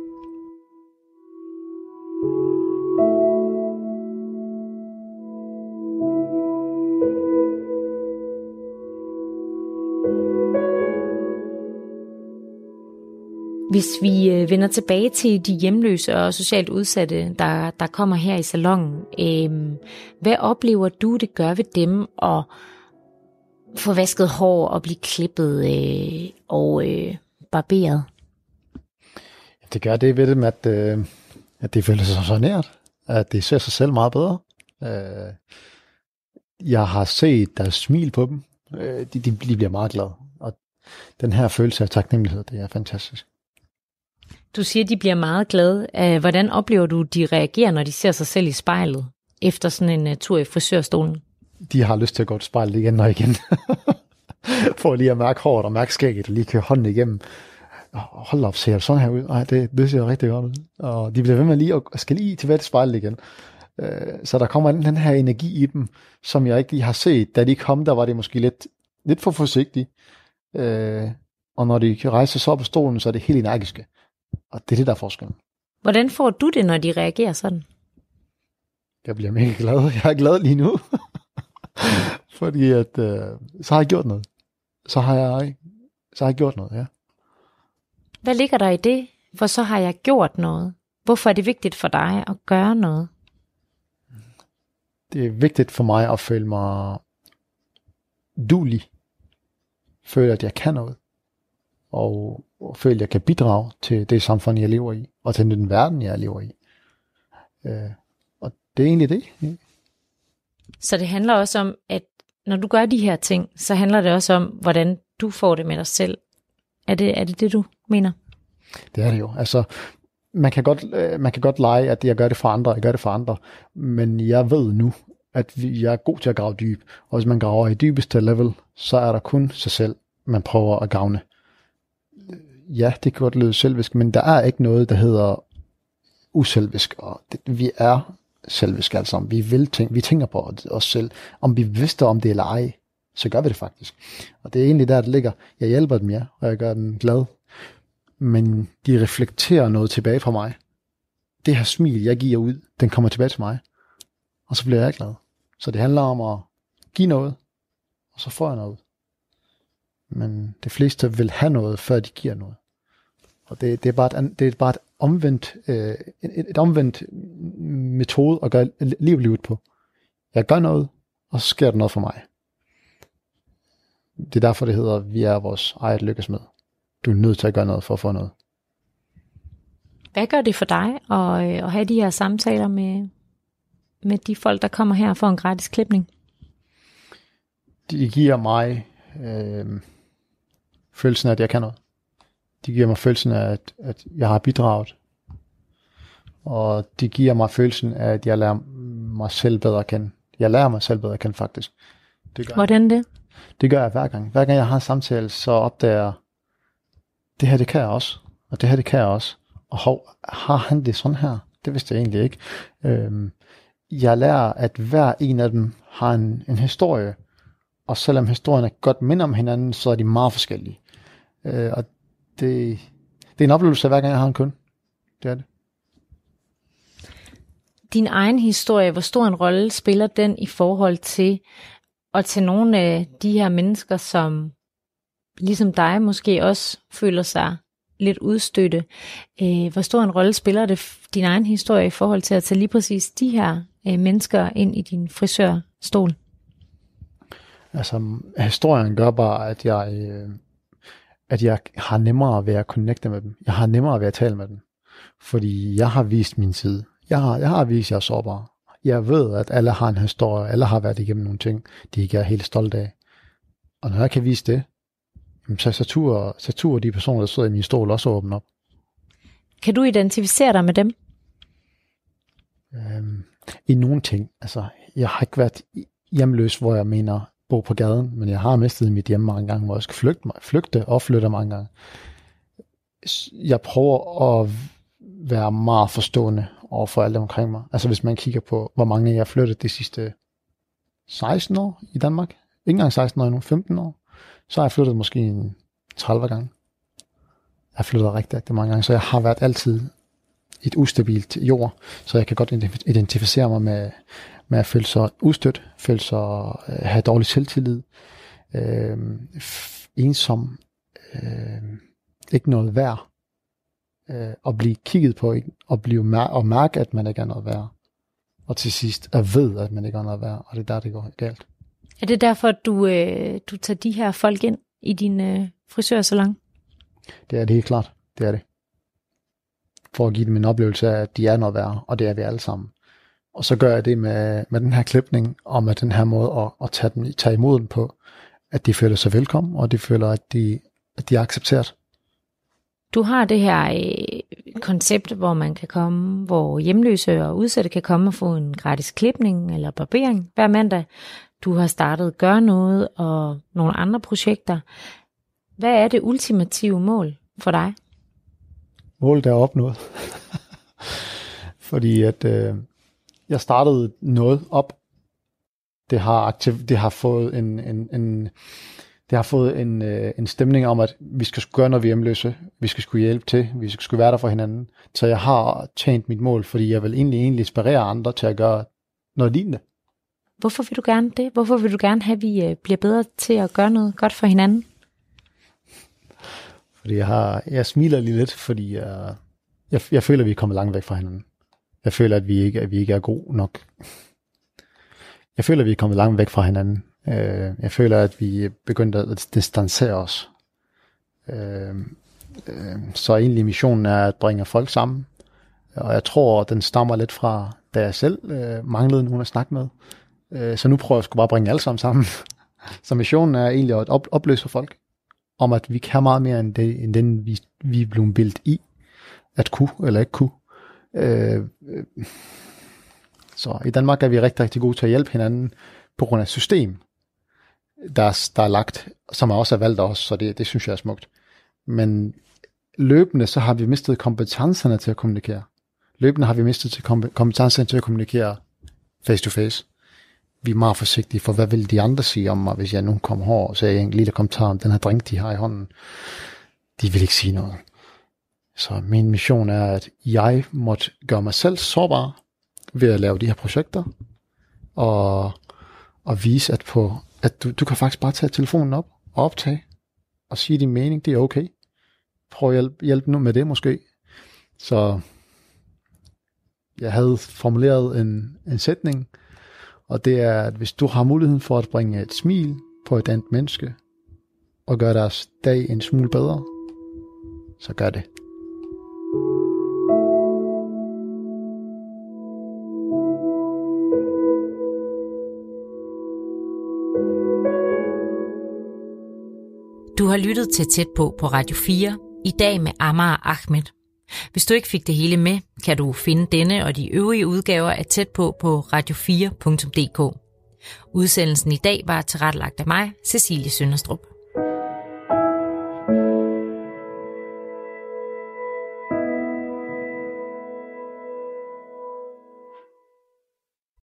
Hvis vi vender tilbage til de hjemløse og socialt udsatte, der, der kommer her i salongen, øh, hvad oplever du, det gør ved dem at få vasket hår og blive klippet øh, og øh, barberet? Det gør det ved dem, at, øh, at det føler sig så nært, at det ser sig selv meget bedre. Øh, jeg har set deres smil på dem. Øh, de, de bliver meget glade. Og den her følelse af taknemmelighed, det er fantastisk. Du siger, de bliver meget glade. Hvordan oplever du, de reagerer, når de ser sig selv i spejlet, efter sådan en tur i frisørstolen? De har lyst til at gå til spejlet igen og igen. For lige at mærke håret og mærke skægget, og lige køre hånden igennem. Hold op, ser jeg sådan her ud? Ej, det, det ser rigtig godt ud. Og de bliver ved med lige og skal lige tilbage til spejlet igen. Så der kommer den her energi i dem, som jeg ikke lige har set. Da de kom, der var det måske lidt, lidt for forsigtigt. Og når de rejser sig op på stolen, så er det helt energiske. Og det er det, der er forskellen. Hvordan får du det, når de reagerer sådan? Jeg bliver mega glad. Jeg er glad lige nu. Fordi at, øh, så har jeg gjort noget. Så har jeg, så har jeg gjort noget, ja. Hvad ligger der i det? For så har jeg gjort noget. Hvorfor er det vigtigt for dig at gøre noget? Det er vigtigt for mig at føle mig duelig. Føle, at jeg kan noget. Og og føler, at jeg kan bidrage til det samfund, jeg lever i, og til den verden, jeg lever i. Øh, og det er egentlig det. Ja. Så det handler også om, at når du gør de her ting, så handler det også om, hvordan du får det med dig selv. Er det er det, det du mener? Det er det jo. Altså, man kan godt, man kan godt lege, at jeg gør det for andre, jeg gør det for andre, men jeg ved nu, at jeg er god til at grave dyb. Og hvis man graver i dybeste level, så er der kun sig selv, man prøver at gavne. Ja, det kan godt lyde selvisk, men der er ikke noget, der hedder uselvisk. Og det, vi er selviske alle sammen. Vi vil tænke, vi tænker på os selv. Om vi vidste om det eller ej, så gør vi det faktisk. Og det er egentlig der, det ligger. Jeg hjælper dem, ja, og jeg gør dem glad. Men de reflekterer noget tilbage fra mig. Det her smil, jeg giver ud, den kommer tilbage til mig. Og så bliver jeg glad. Så det handler om at give noget, og så får jeg noget. Men de fleste vil have noget, før de giver noget. Og det, det er bare et, det er bare et omvendt, øh, et, et omvendt metode at gøre livet livet på. Jeg gør noget, og så sker der noget for mig. Det er derfor, det hedder, vi er vores eget lykkesmed. Du er nødt til at gøre noget for at få noget. Hvad gør det for dig at, at have de her samtaler med, med de folk, der kommer her for en gratis klipning? Det giver mig øh, følelsen af, at jeg kan noget. Det giver mig følelsen af, at, at jeg har bidraget. Og det giver mig følelsen af, at jeg lærer mig selv bedre at kende. Jeg lærer mig selv bedre at kende, faktisk. Det gør Hvordan det? Det gør jeg hver gang. Hver gang jeg har en samtale, så opdager jeg, det her det kan jeg også, og det her det kan jeg også. Og hov, har han det sådan her? Det vidste jeg egentlig ikke. Øhm, jeg lærer, at hver en af dem har en, en historie, og selvom historierne godt minder om hinanden, så er de meget forskellige. Øh, og det, det er en oplevelse, hver gang jeg har en kunde. Det er det. Din egen historie, hvor stor en rolle spiller den i forhold til og til nogle af de her mennesker, som ligesom dig måske også føler sig lidt udstøtte? Øh, hvor stor en rolle spiller det din egen historie i forhold til at tage lige præcis de her øh, mennesker ind i din frisørstol? Altså, historien gør bare, at jeg, øh, at jeg har nemmere ved at connecte med dem. Jeg har nemmere ved at tale med dem. Fordi jeg har vist min side. Jeg har, jeg har vist, at jeg er sårbar. Jeg ved, at alle har en historie, alle har været igennem nogle ting, de ikke er helt stolte af. Og når jeg kan vise det, så saturer, saturer de personer, der sidder i min stol, også åbne op. Kan du identificere dig med dem? Øhm, I nogle ting. Altså, jeg har ikke været hjemløs, hvor jeg mener, bo på gaden, men jeg har mistet mit hjem mange gange, hvor jeg skal flygte, mig, flygte og flytte mange gange. Jeg prøver at være meget forstående over for alle omkring mig. Altså hvis man kigger på, hvor mange jeg har flyttet de sidste seksten år i Danmark, ikke engang seksten år endnu, femten år, så har jeg flyttet måske en tredive gange. Jeg har flyttet rigtig, rigtig mange gange, så jeg har været altid et ustabilt jord, så jeg kan godt identificere mig med, med at føle sig udstødt, føle sig at have dårlig selvtillid, øh, ensom, øh, ikke noget værd, og blive kigget på, og, blive mær- og mærke, at man ikke er noget værd. Og til sidst, at vide, at man ikke er noget værd, og det er der, det går galt. Er det derfor, at du, øh, du tager de her folk ind i din øh, frisørsalon? Det er det helt klart, det er det. For at give dem en oplevelse af, at de er noget værd, og det er vi alle sammen. Og så gør jeg det med, med den her klipning, og med den her måde at, at tage, dem, tage imod dem på, at de føler sig velkommen, og de føler, at de, at de er accepteret. Du har det her øh, koncept, hvor man kan komme, hvor hjemløse og udsatte kan komme og få en gratis klipning eller barbering hver mandag. Du har startet Gør Noget og nogle andre projekter. Hvad er det ultimative mål for dig? Målet er opnået. Fordi at øh, jeg startede noget op. Det har, aktiv- det har fået en... en, en Det har fået en, øh, en stemning om, at vi skal gøre noget, vi er hjemløse. Vi skal skulle hjælpe til. Vi skal skulle være der for hinanden. Så jeg har tjent mit mål, fordi jeg vil egentlig, egentlig inspirere andre til at gøre noget lignende. Hvorfor vil du gerne det? Hvorfor vil du gerne have, at vi bliver bedre til at gøre noget godt for hinanden? Fordi jeg, har, jeg smiler lige lidt, fordi jeg, jeg, jeg føler, at vi er kommet langt væk fra hinanden. Jeg føler, at vi ikke, at vi ikke er gode nok. Jeg føler, at vi er kommet langt væk fra hinanden. Jeg føler, at vi begyndte at distancere os. Så egentlig missionen er at bringe folk sammen. Og jeg tror, at den stammer lidt fra, da jeg selv manglede nogen at snakke med. Så nu prøver jeg sgu bare at bringe alle sammen sammen. Så missionen er egentlig at opløse folk om, at vi kan meget mere end, det, end den, vi, vi er blevet bildt i. At kunne eller ikke kunne. Så i Danmark er vi rigtig, rigtig gode til at hjælpe hinanden på grund af system. Der er, der er lagt, som også er valgt af os, så det, det synes jeg er smukt. Men løbende så har vi mistet kompetencerne til at kommunikere. Løbende har vi mistet til komp- kompetencerne til at kommunikere face to face. Vi er meget forsigtige, for hvad vil de andre sige om mig, hvis jeg nu kommer herover og siger en lille kommentar om den her drink, de har i hånden. De vil ikke sige noget. Så min mission er, at jeg måtte gøre mig selv sårbar ved at lave de her projekter, og og vise, at, på, at du, du kan faktisk bare tage telefonen op og optage, og sige din mening, det er okay. prøve at hjælpe, hjælpe nu med det måske. Så jeg havde formuleret en, en sætning, og det er, at hvis du har muligheden for at bringe et smil på et andet menneske, og gøre deres dag en smule bedre, så gør det. Du har lyttet til Tæt på på Radio fire, i dag med Ammar Ahmed. Hvis du ikke fik det hele med, kan du finde denne og de øvrige udgaver af Tæt på på radio fire punktum d k. Udsendelsen i dag var tilrettelagt af mig, Cecilie Sønderstrup.